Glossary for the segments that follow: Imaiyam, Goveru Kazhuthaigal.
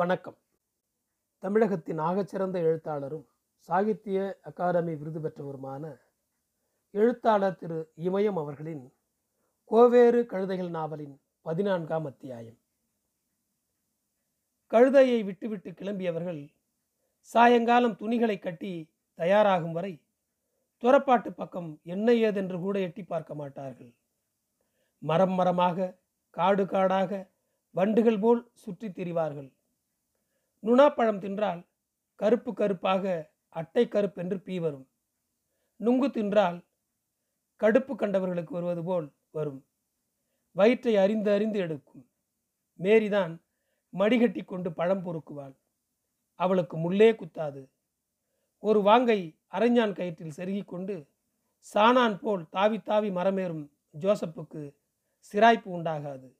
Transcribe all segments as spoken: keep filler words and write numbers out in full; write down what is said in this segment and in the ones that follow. வணக்கம். தமிழகத்தின் ஆகச்சிறந்த எழுத்தாளரும் சாகித்ய அகாடமி விருது பெற்றவருமான எழுத்தாளர் திரு இமயம் அவர்களின் கோவேறு கழுதைகள் நாவலின் பதினான்காம் அத்தியாயம். கழுதையை விட்டுவிட்டு கிளம்பியவர்கள் சாயங்காலம் துணிகளை கட்டி தயாராகும் வரை துறப்பாட்டு பக்கம் என்ன ஏதென்று கூட எட்டி பார்க்க மாட்டார்கள். மரம் மரமாக காடு காடாக வண்டுகள் போல் சுற்றி திரிவார்கள். நுணாப்பழம் தின்றால் கருப்பு கருப்பாக அட்டை கருப்பென்று பீ வரும். நுங்கு தின்றால் கடுப்பு கண்டவர்களுக்கு வருவது போல் வரும். வயிற்றை அறிந்து அறிந்து எடுக்கும். மேரிதான் மடிகட்டி கொண்டு பழம் பொறுக்குவாள். அவளுக்கு முள்ளே குத்தாது. ஒரு வாங்கை அரைஞ்சான் கயிற்றில் செருகி கொண்டு சாணான் போல் தாவி தாவி மரமேறும் ஜோசப்புக்கு சிராய்ப்பு உண்டாகாது.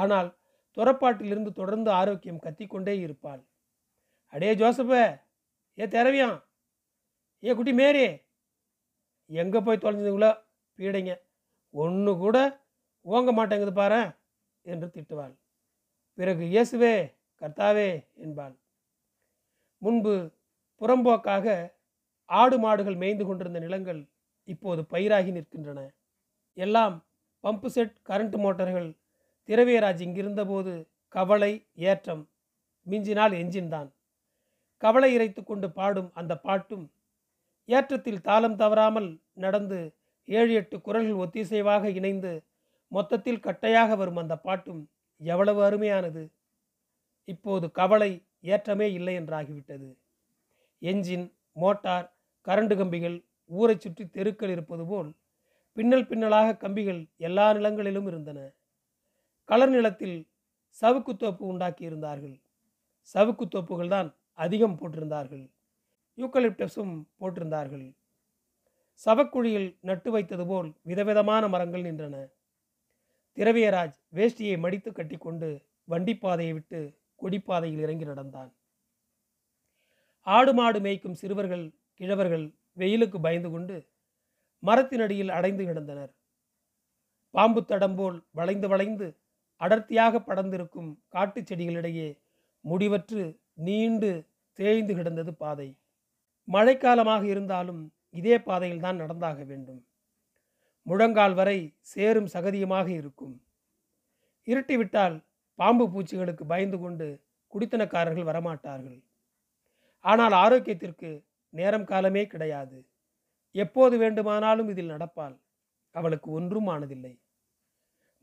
ஆனால் துறப்பாட்டிலிருந்து தொடர்ந்து ஆரோக்கியம் கத்திக்கொண்டே இருப்பாள். அடே ஜோசப்ப, ஏ திரவியம், ஏ குட்டி மேரி, எங்கே போய் தொலைஞ்சதுங்களோ பீடைங்க, ஒன்று கூட ஓங்க மாட்டேங்குது பாரு என்று திட்டுவாள். பிறகு இயேசுவே கர்த்தாவே என்பாள். முன்பு புறம்போக்காக ஆடு மாடுகள் மேய்ந்து கொண்டிருந்த நிலங்கள் இப்போது பயிராகி நிற்கின்றன. எல்லாம் பம்பு செட், கரண்ட் மோட்டார்கள். திரவியராஜ் இங்கிருந்தபோது கவலை, ஏற்றம், மிஞ்சினால் எஞ்சின் தான். கவலை இறைத்து கொண்டு பாடும் அந்த பாட்டும் ஏற்றத்தில் தாளம் தவறாமல் நடந்து ஏழு எட்டு குரல்கள் ஒத்திசைவாக இணைந்து மொத்தத்தில் கட்டையாக வரும் அந்த பாட்டும் எவ்வளவு அருமையானது. இப்போது கவலை, ஏற்றமே இல்லை என்றாகிவிட்டது. எஞ்சின், மோட்டார், கரண்டு கம்பிகள் ஊரை சுற்றி தெருக்கள் இருப்பது போல் பின்னல் பின்னலாக கம்பிகள் எல்லா நிலங்களிலும் இருந்தன. கலர் நிலத்தில் சவுக்கு தோப்பு உண்டாக்கியிருந்தார்கள். சவுக்கு தோப்புகள் தான் அதிகம் போட்டிருந்தார்கள். யூக்கலிப்டஸும் போட்டிருந்தார்கள். சவக்குழியில் நட்டு வைத்தது போல் விதவிதமான மரங்கள் நின்றன. திரவியராஜ் வேஷ்டியை மடித்து கட்டி கொண்டு வண்டிப்பாதையை விட்டு கொடிப்பாதையில் இறங்கி நடந்தான். ஆடு மாடு மேய்க்கும் சிறுவர்கள், கிழவர்கள் வெயிலுக்கு பயந்து கொண்டு மரத்தினடியில் அடைந்து கிடந்தனர். பாம்பு தடம்போல் வளைந்து வளைந்து அடர்த்தியாக படர்ந்திருக்கும் காட்டு செடிகளிடையே முடிவற்று நீண்டு தேய்ந்து கிடந்தது பாதை. மழைக்காலமாக இருந்தாலும் இதே பாதையில்தான் நடந்தாக வேண்டும். முழங்கால் வரை சேரும் சகதியுமாக இருக்கும். இருட்டிவிட்டால் பாம்பு பூச்சிகளுக்கு பயந்து கொண்டு குடித்தனக்காரர்கள் வரமாட்டார்கள். ஆனால் ஆரோக்கியத்திற்கு நேரம் காலமே கிடையாது. எப்போது வேண்டுமானாலும் இதில் நடப்பாள். அவளுக்கு ஒன்றும் ஆனதில்லை.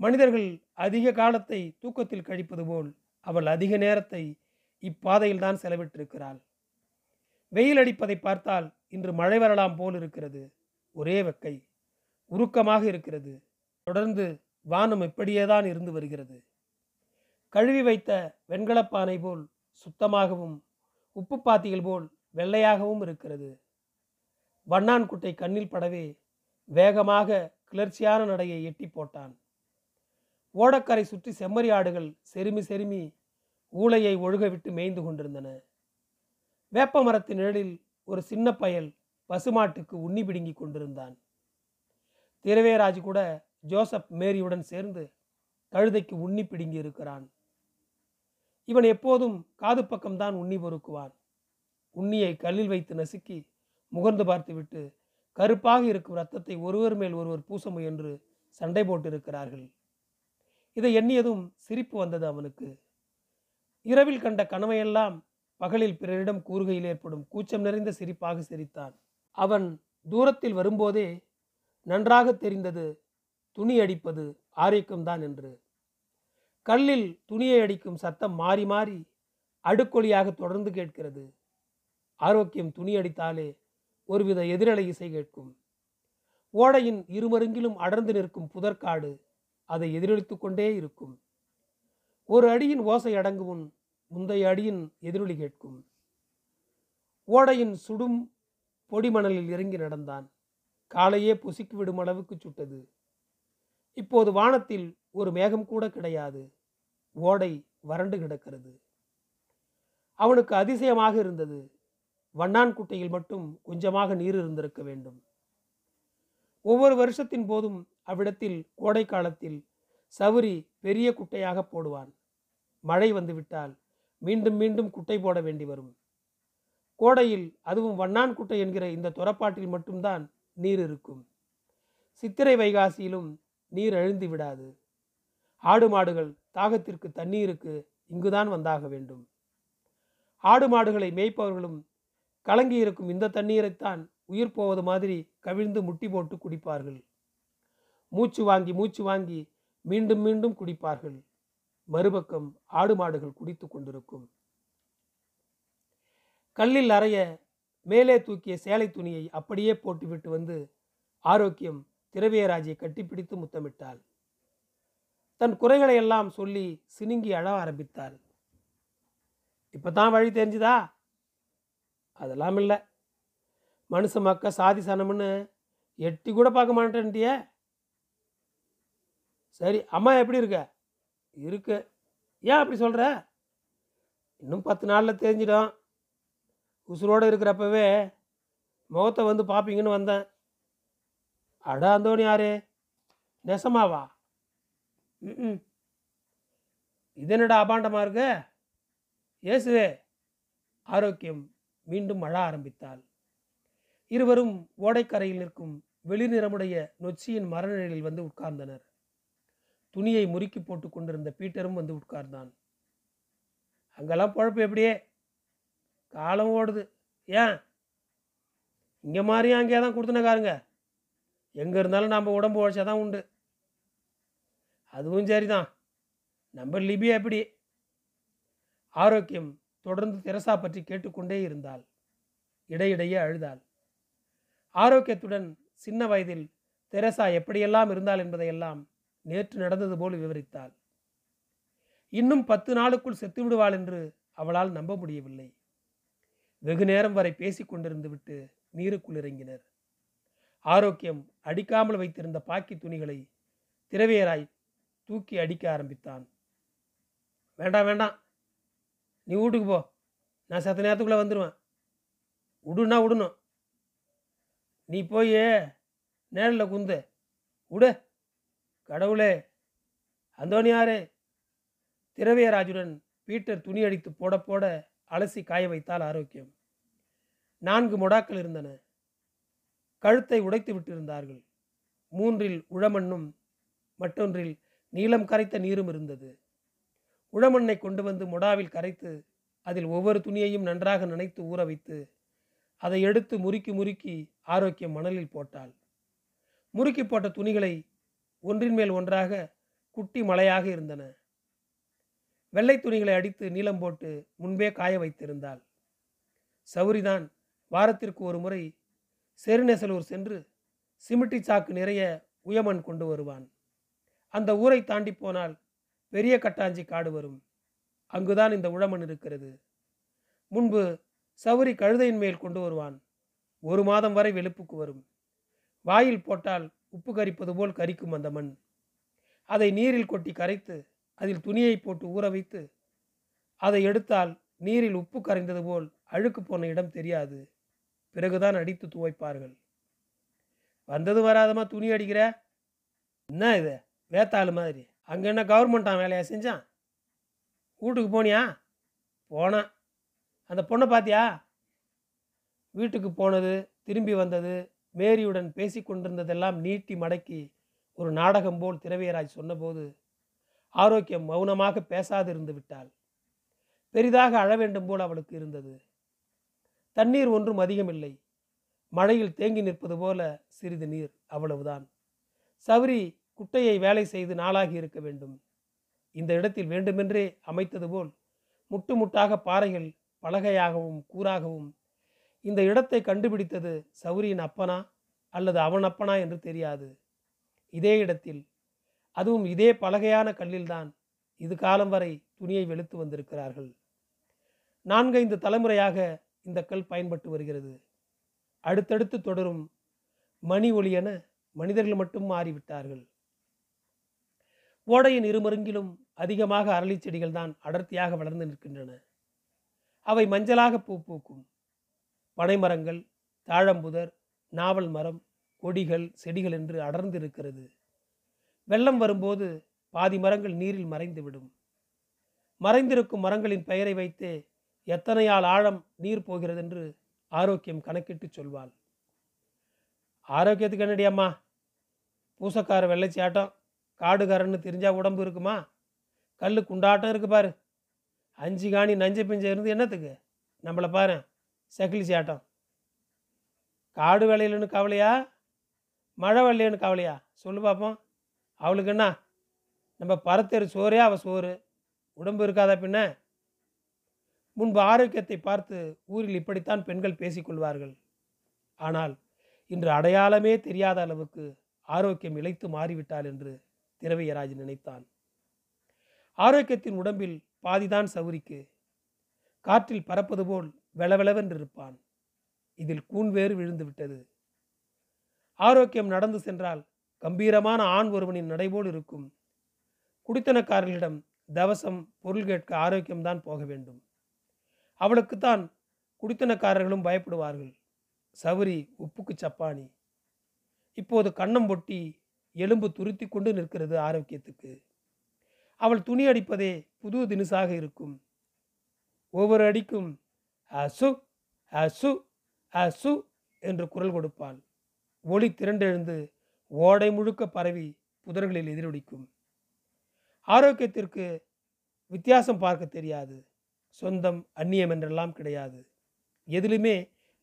மனிதர்கள் அதிக காலத்தை தூக்கத்தில் கழிப்பது போல் அவள் அதிக நேரத்தை இப்பாதையில் தான் செலவிட்டிருக்கிறாள். வெயில் அடிப்பதை பார்த்தால் இன்று மழை வரலாம் போல் இருக்கிறது. ஒரே வெக்கை, உருக்கமாக இருக்கிறது. தொடர்ந்து வானம் இப்படியேதான் இருந்து வருகிறது. கழுவி வைத்த வெண்கலப்பானை போல் சுத்தமாகவும் உப்பு பாத்திகள் போல் வெள்ளையாகவும் இருக்கிறது. வண்ணான்குட்டை கண்ணில் படவே வேகமாக கிளர்ச்சியான நடையை எட்டி போட்டான். ஓடக்கரை சுற்றி செம்மறி ஆடுகள் செருமி செருமி ஊளையை ஒழுக விட்டு மேய்ந்து கொண்டிருந்தன. வேப்ப மரத்தின் நிழலில் ஒரு சின்ன பயல் பசுமாட்டுக்கு உண்ணி பிடுங்கி கொண்டிருந்தான். திரவேராஜ் கூட ஜோசப் மேரியுடன் சேர்ந்து கழுதைக்கு உண்ணி பிடுங்கி இருக்கிறான். இவன் எப்போதும் காது பக்கம்தான் உண்ணி பொறுக்குவான். உண்ணியை கல்லில் வைத்து நசுக்கி முகர்ந்து பார்த்துவிட்டு கருப்பாக இருக்கும் இரத்தத்தை ஒருவர் மேல் ஒருவர் பூச முயன்று சண்டை போட்டிருக்கிறார்கள். இதை எண்ணியதும் சிரிப்பு வந்தது அவனுக்கு. இரவில் கண்ட கனவையெல்லாம் பகலில் பிறரிடம் கூறுகையில் ஏற்படும் கூச்சம் நிறைந்த சிரிப்பாக சிரித்தான். அவன் தூரத்தில் வரும்போதே நன்றாக தெரிந்தது துணி அடிப்பது ஆரோக்கியம்தான் என்று. கல்லில் துணியை அடிக்கும் சத்தம் மாறி மாறி அடுக்கொலியாக தொடர்ந்து கேட்கிறது. ஆரோக்கியம் துணி அடித்தாலே ஒருவித எதிரலை இசை கேட்கும். ஓடையின் இருமருங்கிலும் அடர்ந்து நிற்கும் புதற்காடு அதை எதிரொலித்து கொண்டே இருக்கும். ஒரு அடியின் ஓசை அடங்கும் முன் முந்தைய அடியின் எதிரொலி கேட்கும். ஓடையின் சுடும் பொடிமணலில் இறங்கி நடந்தான். காலையே பொசுக்கி விடும் அளவுக்கு சுட்டது. இப்போது வானத்தில் ஒரு மேகம் கூட கிடையாது. ஓடை வறண்டு கிடக்கிறது. அவனுக்கு அதிசயமாக இருந்தது. வண்ணான்குட்டையில் மட்டும் கொஞ்சமாக நீர் இருந்திருக்க வேண்டும். ஒவ்வொரு வருஷத்தின் போதும் அவ்விடத்தில் கோடை காலத்தில் சவுரி பெரிய குட்டையாக போடுவான். மழை வந்துவிட்டால் மீண்டும் மீண்டும் குட்டை போட வேண்டி வரும். கோடையில் அதுவும் வண்ணான் குட்டை என்கிற இந்த துறப்பாட்டில் மட்டும்தான் நீர் இருக்கும். சித்திரை வைகாசியிலும் நீர் எழுந்து விடாது. ஆடு மாடுகள் தாகத்திற்கு தண்ணீருக்கு இங்குதான் வந்தாக வேண்டும். ஆடு மாடுகளை மேய்ப்பவர்களும் கலங்கி இருக்கும் இந்த தண்ணீரைத்தான் உயிர் போவது மாதிரி கவிழ்ந்து முட்டி போட்டு குடிப்பார்கள். மூச்சு வாங்கி மூச்சு வாங்கி மீண்டும் மீண்டும் குடிப்பார்கள். மறுபக்கம் ஆடு மாடுகள் குடித்து கொண்டிருக்கும். கல்லில் அறைய மேலே தூக்கிய சேலை துணியை அப்படியே போட்டுவிட்டு வந்து ஆரோக்கியம் திரவியராஜை கட்டிப்பிடித்து முத்தமிட்டாள். தன் குறைகளை எல்லாம் சொல்லி சினுங்கி அழ ஆரம்பித்தாள். இப்பதான் வழி தெரிஞ்சுதா? அதெல்லாம் இல்லை, மனுஷ மக்க சாதி சனம்னு எட்டி கூட பார்க்க மாட்டேன்ட்டிய. சரி, அம்மா எப்படி இருக்க? இருக்கு. ஏன் அப்படி சொல்கிற? இன்னும் பத்து நாளில் தெரிஞ்சிடும். உசுரோடு இருக்கிறப்பவே முகத்தை வந்து பார்ப்பீங்கன்னு வந்தேன். அட அந்தோணி, யாரு நெசமாவா? ம், இது என்னடா அபாண்டமாக இருக்கு? ஏசுவே, ஆரோக்கியம் மீண்டும் அழ ஆரம்பித்தாள். இருவரும் ஓடைக்கரையில் நிற்கும் வெளிநிறமுடைய நொச்சியின் மரநிழலில் வந்து உட்கார்ந்தனர். துணியை முறுக்கி போட்டு கொண்டிருந்த பீட்டரும் வந்து உட்கார்ந்தான். அங்கெல்லாம் பொழப்பு எப்படியே காலம் ஓடுது. ஏன் இங்கே மாதிரியும் அங்கேயே தான் கொடுத்துனக்காருங்க. எங்கே இருந்தாலும் நம்ம உடம்பு உழைச்சா தான் உண்டு. அதுவும் சரிதான். நம்ம லிபியா எப்படி? ஆரோக்கியம் தொடர்ந்து தெரசா பற்றி கேட்டுக்கொண்டே இருந்தாள். இடையிடையே அழுதாள். ஆரோக்கியத்துடன் சின்ன வயதில் தெரசா எப்படியெல்லாம் இருந்தாள் என்பதையெல்லாம் நேற்று நடந்தது போல் விவரித்தாள். இன்னும் பத்து நாளுக்குள் செத்து விடுவாள் என்று அவளால் நம்ப முடியவில்லை. வெகு நேரம் வரை பேசி கொண்டிருந்து விட்டு நீருக்குள் இறங்கினர். ஆரோக்கியம் அடிக்காமல் வைத்திருந்த பாக்கி துணிகளை திரவியராய் தூக்கி அடிக்க ஆரம்பித்தான். வேண்டாம் வேண்டாம், நீ வீட்டுக்கு போ, நான் சத்த நேரத்துக்குள்ளே வந்துடுவேன். விடுனா விடணும், நீ போய் நேரில் குந்து விடு. கடவுளே, அந்தோணியாரே! திரவியராஜுடன் பீட்டர் துணி அடித்து போட போட அலசி காய வைத்தால் ஆரோக்கியம். நான்கு மொடாக்கள் இருந்தன. கழுத்தை உடைத்து விட்டிருந்தார்கள். மூன்றில் உழமண்ணும் மற்றொன்றில் நீளம் கரைத்த நீரும் இருந்தது. உழமண்ணை கொண்டு வந்து மொடாவில் கரைத்து அதில் ஒவ்வொரு துணியையும் நன்றாக நனைத்து ஊற வைத்து அதை எடுத்து முறுக்கி முறுக்கி ஆரோக்கியம் மணலில் போட்டாள். முறுக்கி போட்ட துணிகளை ஒன்றின் மேல் ஒன்றாக குட்டி மலையாக இருந்தன. வெள்ளை துணிகளை அடித்து நீளம் போட்டு முன்பே காய வைத்திருந்தாள். சௌரிதான் வாரத்திற்கு ஒரு முறை செருநெசலூர் சென்று சிமிட்டி சாக்கு நிறைய உயமன் கொண்டு வருவான். அந்த ஊரை தாண்டி போனால் பெரிய கட்டாஞ்சி காடு வரும். அங்குதான் இந்த உழமன் இருக்கிறது. முன்பு சௌரி கழுதையின் மேல் கொண்டு வருவான். ஒரு மாதம் வரை வெளுப்புக்கு வரும். வாயில் போட்டால் உப்பு கரிப்பது போல் கரிக்கும் அந்த மண். அதை நீரில் கொட்டி கரைத்து அதில் துணியை போட்டு ஊற வைத்து அதை எடுத்தால் நீரில் உப்பு கரைந்தது போல் அழுக்கு போன இடம் தெரியாது. பிறகுதான் அடித்து துவைப்பார்கள். வந்தது வராதமா துணி அடிக்கிற? என்ன இது வேத்தாள் மாதிரி? அங்கே என்ன கவர்மெண்ட்டான் வேலையா செஞ்சான்? வீட்டுக்கு போனியா? போனான். அந்த பொண்ணை பார்த்தியா? வீட்டுக்கு போனது திரும்பி வந்தது மேரியுடன் பேசி கொண்டிருந்ததெல்லாம் நீட்டி மடக்கி ஒரு நாடகம் போல் திரவியராஜ் சொன்னபோது ஆரோக்கியம் மௌனமாக பேசாதிருந்து விட்டாள். பெரிதாக அழ வேண்டும் போல் அவளுக்கு இருந்தது. தண்ணீர் ஒன்றும் அதிகமில்லை. மழையில் தேங்கி நிற்பது போல சிறிது நீர், அவ்வளவுதான். சௌரி குட்டையை வேலை செய்து நாளாகி இருக்க வேண்டும். இந்த இடத்தில் வேண்டுமென்றே அமைத்தது போல் முட்டு முட்டாக பாறைகள் பலகையாகவும் கூறாகவும் இந்த இடத்தை கண்டுபிடித்தது சௌரியின் அப்பனா அல்லது அவன் அப்பனா என்று தெரியாது. இதே இடத்தில், அதுவும் இதே பலகையான கல்லில்தான் இது காலம் வரை துணியை வெளுத்து வந்திருக்கிறார்கள். நான்கைந்து தலைமுறையாக இந்த கல் பயன்பட்டு வருகிறது. அடுத்தடுத்து தொடரும் மணி ஒளி என மனிதர்கள் மட்டும் மாறிவிட்டார்கள். ஓடையின் இருமருங்கிலும் அதிகமாக அரளி செடிகள் தான் அடர்த்தியாக வளர்ந்து நிற்கின்றன. அவை மஞ்சளாக பூ பூக்கும். பனைமரங்கள், தாழம்புதர், நாவல் மரம், கொடிகள், செடிகள் என்று அடர்ந்திருக்கிறது. வெள்ளம் வரும்போது பாதி மரங்கள் நீரில் மறைந்துவிடும். மறைந்திருக்கும் மரங்களின் பெயரை வைத்து எத்தனையால் ஆழம் நீர் போகிறது என்று ஆரோக்கியம் கணக்கிட்டு சொல்வாள். ஆரோக்கியத்துக்கு என்னடியம்மா, பூசக்கார வெள்ளைச்சாட்டம் காடுகாரன்னு தெரிஞ்சா உடம்பு இருக்குமா? கல் குண்டாட்டம் இருக்கு பாரு, அஞ்சு காணி நஞ்ச பிஞ்ச இருந்து என்னத்துக்கு? நம்மளை பாரு, சக்கிலி சாட்டம். காடு வேலையிலன்னு கவலையா, மழை வெள்ளையன்னு கவலையா? சொல்லு பார்ப்போம். அவளுக்கு என்ன, நம்ம பரத்தெரு சோறே அவள் சோறு, உடம்பு இருக்காதா பின்ன? முன்பு ஆரோக்கியத்தை பார்த்து ஊரில் இப்படித்தான் பெண்கள் பேசிக்கொள்வார்கள். ஆனால் இன்று அடையாளமே தெரியாத அளவுக்கு ஆரோக்கியம் இழைத்து மாறிவிட்டாள் என்று திரவியராஜ் நினைத்தான். ஆரோக்கியத்தின் உடம்பில் பாதிதான் சௌரிக்கு, காற்றில் பறப்பது போல் வெளவெளவென்றிருப்பான். இதில் கூன்வேறு விழுந்து விட்டது. ஆரோக்கியம் நடந்து சென்றால் கம்பீரமான ஆண் ஒருவனின் நடைபோல் இருக்கும். குடித்தனக்காரர்களிடம் தவசம் பொருள் கேட்க ஆரோக்கியம்தான் போக வேண்டும். அவளுக்குத்தான் குடித்தனக்காரர்களும் பயப்படுவார்கள். சவுரி உப்புக்கு சப்பானி. இப்போது கண்ணம் பொட்டி எலும்பு துருத்தி கொண்டு நிற்கிறது ஆரோக்கியத்துக்கு. அவள் துணி அடிப்பதே புது தினுசாக இருக்கும். ஒவ்வொரு அடிக்கும் அசு அசு அசு என்று குரல் கொடுப்பாள். ஒளி திரண்டெழுந்து ஓடை முழுக்க பரவி புதர்களில் எதிரொலிக்கும். ஆரோக்கியத்திற்கு வித்தியாசம் பார்க்க தெரியாது. சொந்தம் அந்நியம் என்றெல்லாம் கிடையாது. எதிலுமே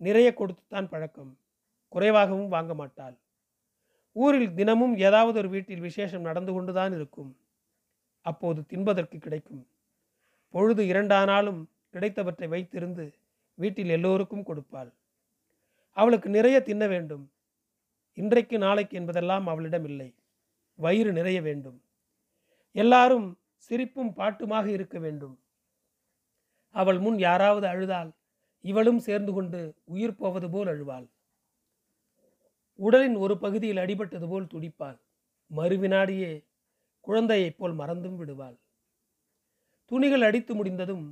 நிறைய கொடுத்துத்தான் பழக்கம். குறைவாகவும் வாங்க மாட்டாள். ஊரில் தினமும் ஏதாவது ஒரு வீட்டில் விசேஷம் நடந்து கொண்டுதான் இருக்கும். அப்போது தின்பதற்கு கிடைக்கும். பொழுது இரண்டானாலும் கிடைத்தவற்றை வைத்திருந்து வீட்டில் எல்லோருக்கும் கொடுப்பாள். அவளுக்கு நிறைய தின்ன வேண்டும். இன்றைக்கு நாளைக்கு என்பதெல்லாம் அவளிடம் இல்லை. வயிறு நிறைய வேண்டும். எல்லாரும் சிரிப்பும் பாட்டுமாக இருக்க வேண்டும். அவள் முன் யாராவது அழுதால் இவளும் சேர்ந்து கொண்டு உயிர் போவது போல் அழுவாள். உடலின் ஒரு பகுதியில் அடிபட்டது போல் துடிப்பாள். மறுவினாடியே குழந்தையைப் போல் மறந்தும் விடுவாள். துணிகள் அடித்து முடிந்ததும்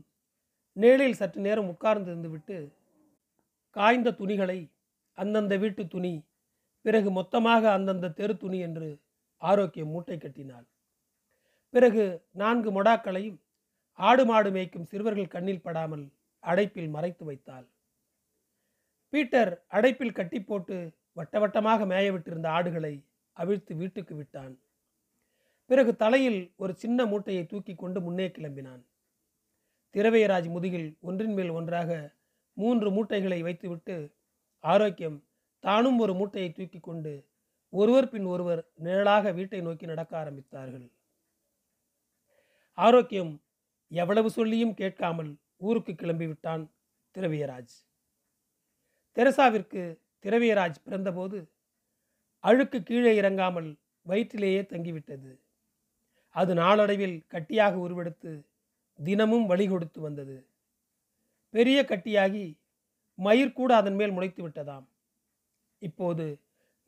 நிழலில் சற்று நேரம் உட்கார்ந்திருந்துவிட்டு காய்ந்த துணிகளை அந்தந்த வீட்டு துணி, பிறகு மொத்தமாக அந்தந்த தெரு துணி என்று ஆரோக்கியம் மூட்டை கட்டினாள். பிறகு நான்கு மொடாக்களையும் ஆடு மாடு மேய்க்கும் சிறுவர்கள் கண்ணில் படாமல் அடைப்பில் மறைத்து வைத்தாள். பீட்டர் அடைப்பில் கட்டி போட்டு வட்டவட்டமாக மேயவிட்டிருந்த ஆடுகளை அவிழ்த்து வீட்டுக்கு விட்டான். பிறகு தலையில் ஒரு சின்ன மூட்டையை தூக்கி கொண்டு முன்னே கிளம்பினான். திரவியராஜ் முதுகில் ஒன்றின் மேல் ஒன்றாக மூன்று மூட்டைகளை வைத்துவிட்டு ஆரோக்கியம் தானும் ஒரு மூட்டையை தூக்கி கொண்டு ஒருவர் பின் ஒருவர் நிழலாக வீட்டை நோக்கி நடக்க ஆரம்பித்தார்கள். ஆரோக்கியம் எவ்வளவு சொல்லியும் கேட்காமல் ஊருக்கு கிளம்பிவிட்டான் திரவியராஜ். தெரசாவிற்கு திரவியராஜ் பிறந்தபோது அழுக்கு கீழே இறங்காமல் வயிற்றிலேயே தங்கிவிட்டது. அது நாளடைவில் கட்டியாக உருவெடுத்து தினமும் வழி கொடுத்து வந்தது. பெரிய கட்டியாகி மயிர் கூட அதன் மேல் முளைத்து விட்டதாம். இப்போது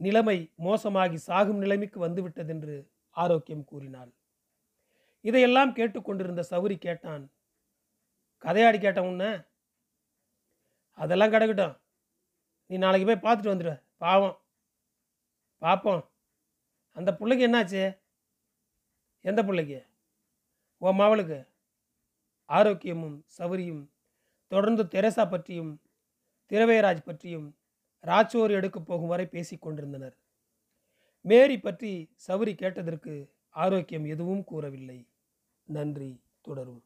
நிலைமை மோசமாகி சாகும் நிலைமைக்கு வந்துவிட்டதென்று ஆரோக்கியம் கூறினாள். இதையெல்லாம் கேட்டுக்கொண்டிருந்த சவுரி கேட்டான், கதையாடி கேட்டேன் உன்ன. அதெல்லாம் கிடக்கட்டும், நீ நாளைக்கு போய் பார்த்துட்டு வந்துடுவ. பாவம் பார்ப்போம். அந்த பிள்ளைக்கு என்னாச்சு? எந்த பிள்ளைக்கு? ஓ மாவளுக்கு. ஆரோக்கியமும் சவுரியும் தொடர்ந்து தெரசா பற்றியும் திரவியராஜ் பற்றியும் ராச்சோறு எடுக்கப் போகும் வரை பேசி கொண்டிருந்தனர். மேரி பற்றி சவுரி கேட்டதற்கு ஆரோக்கியம் எதுவும் கூறவில்லை. நன்றி. தொடரும்.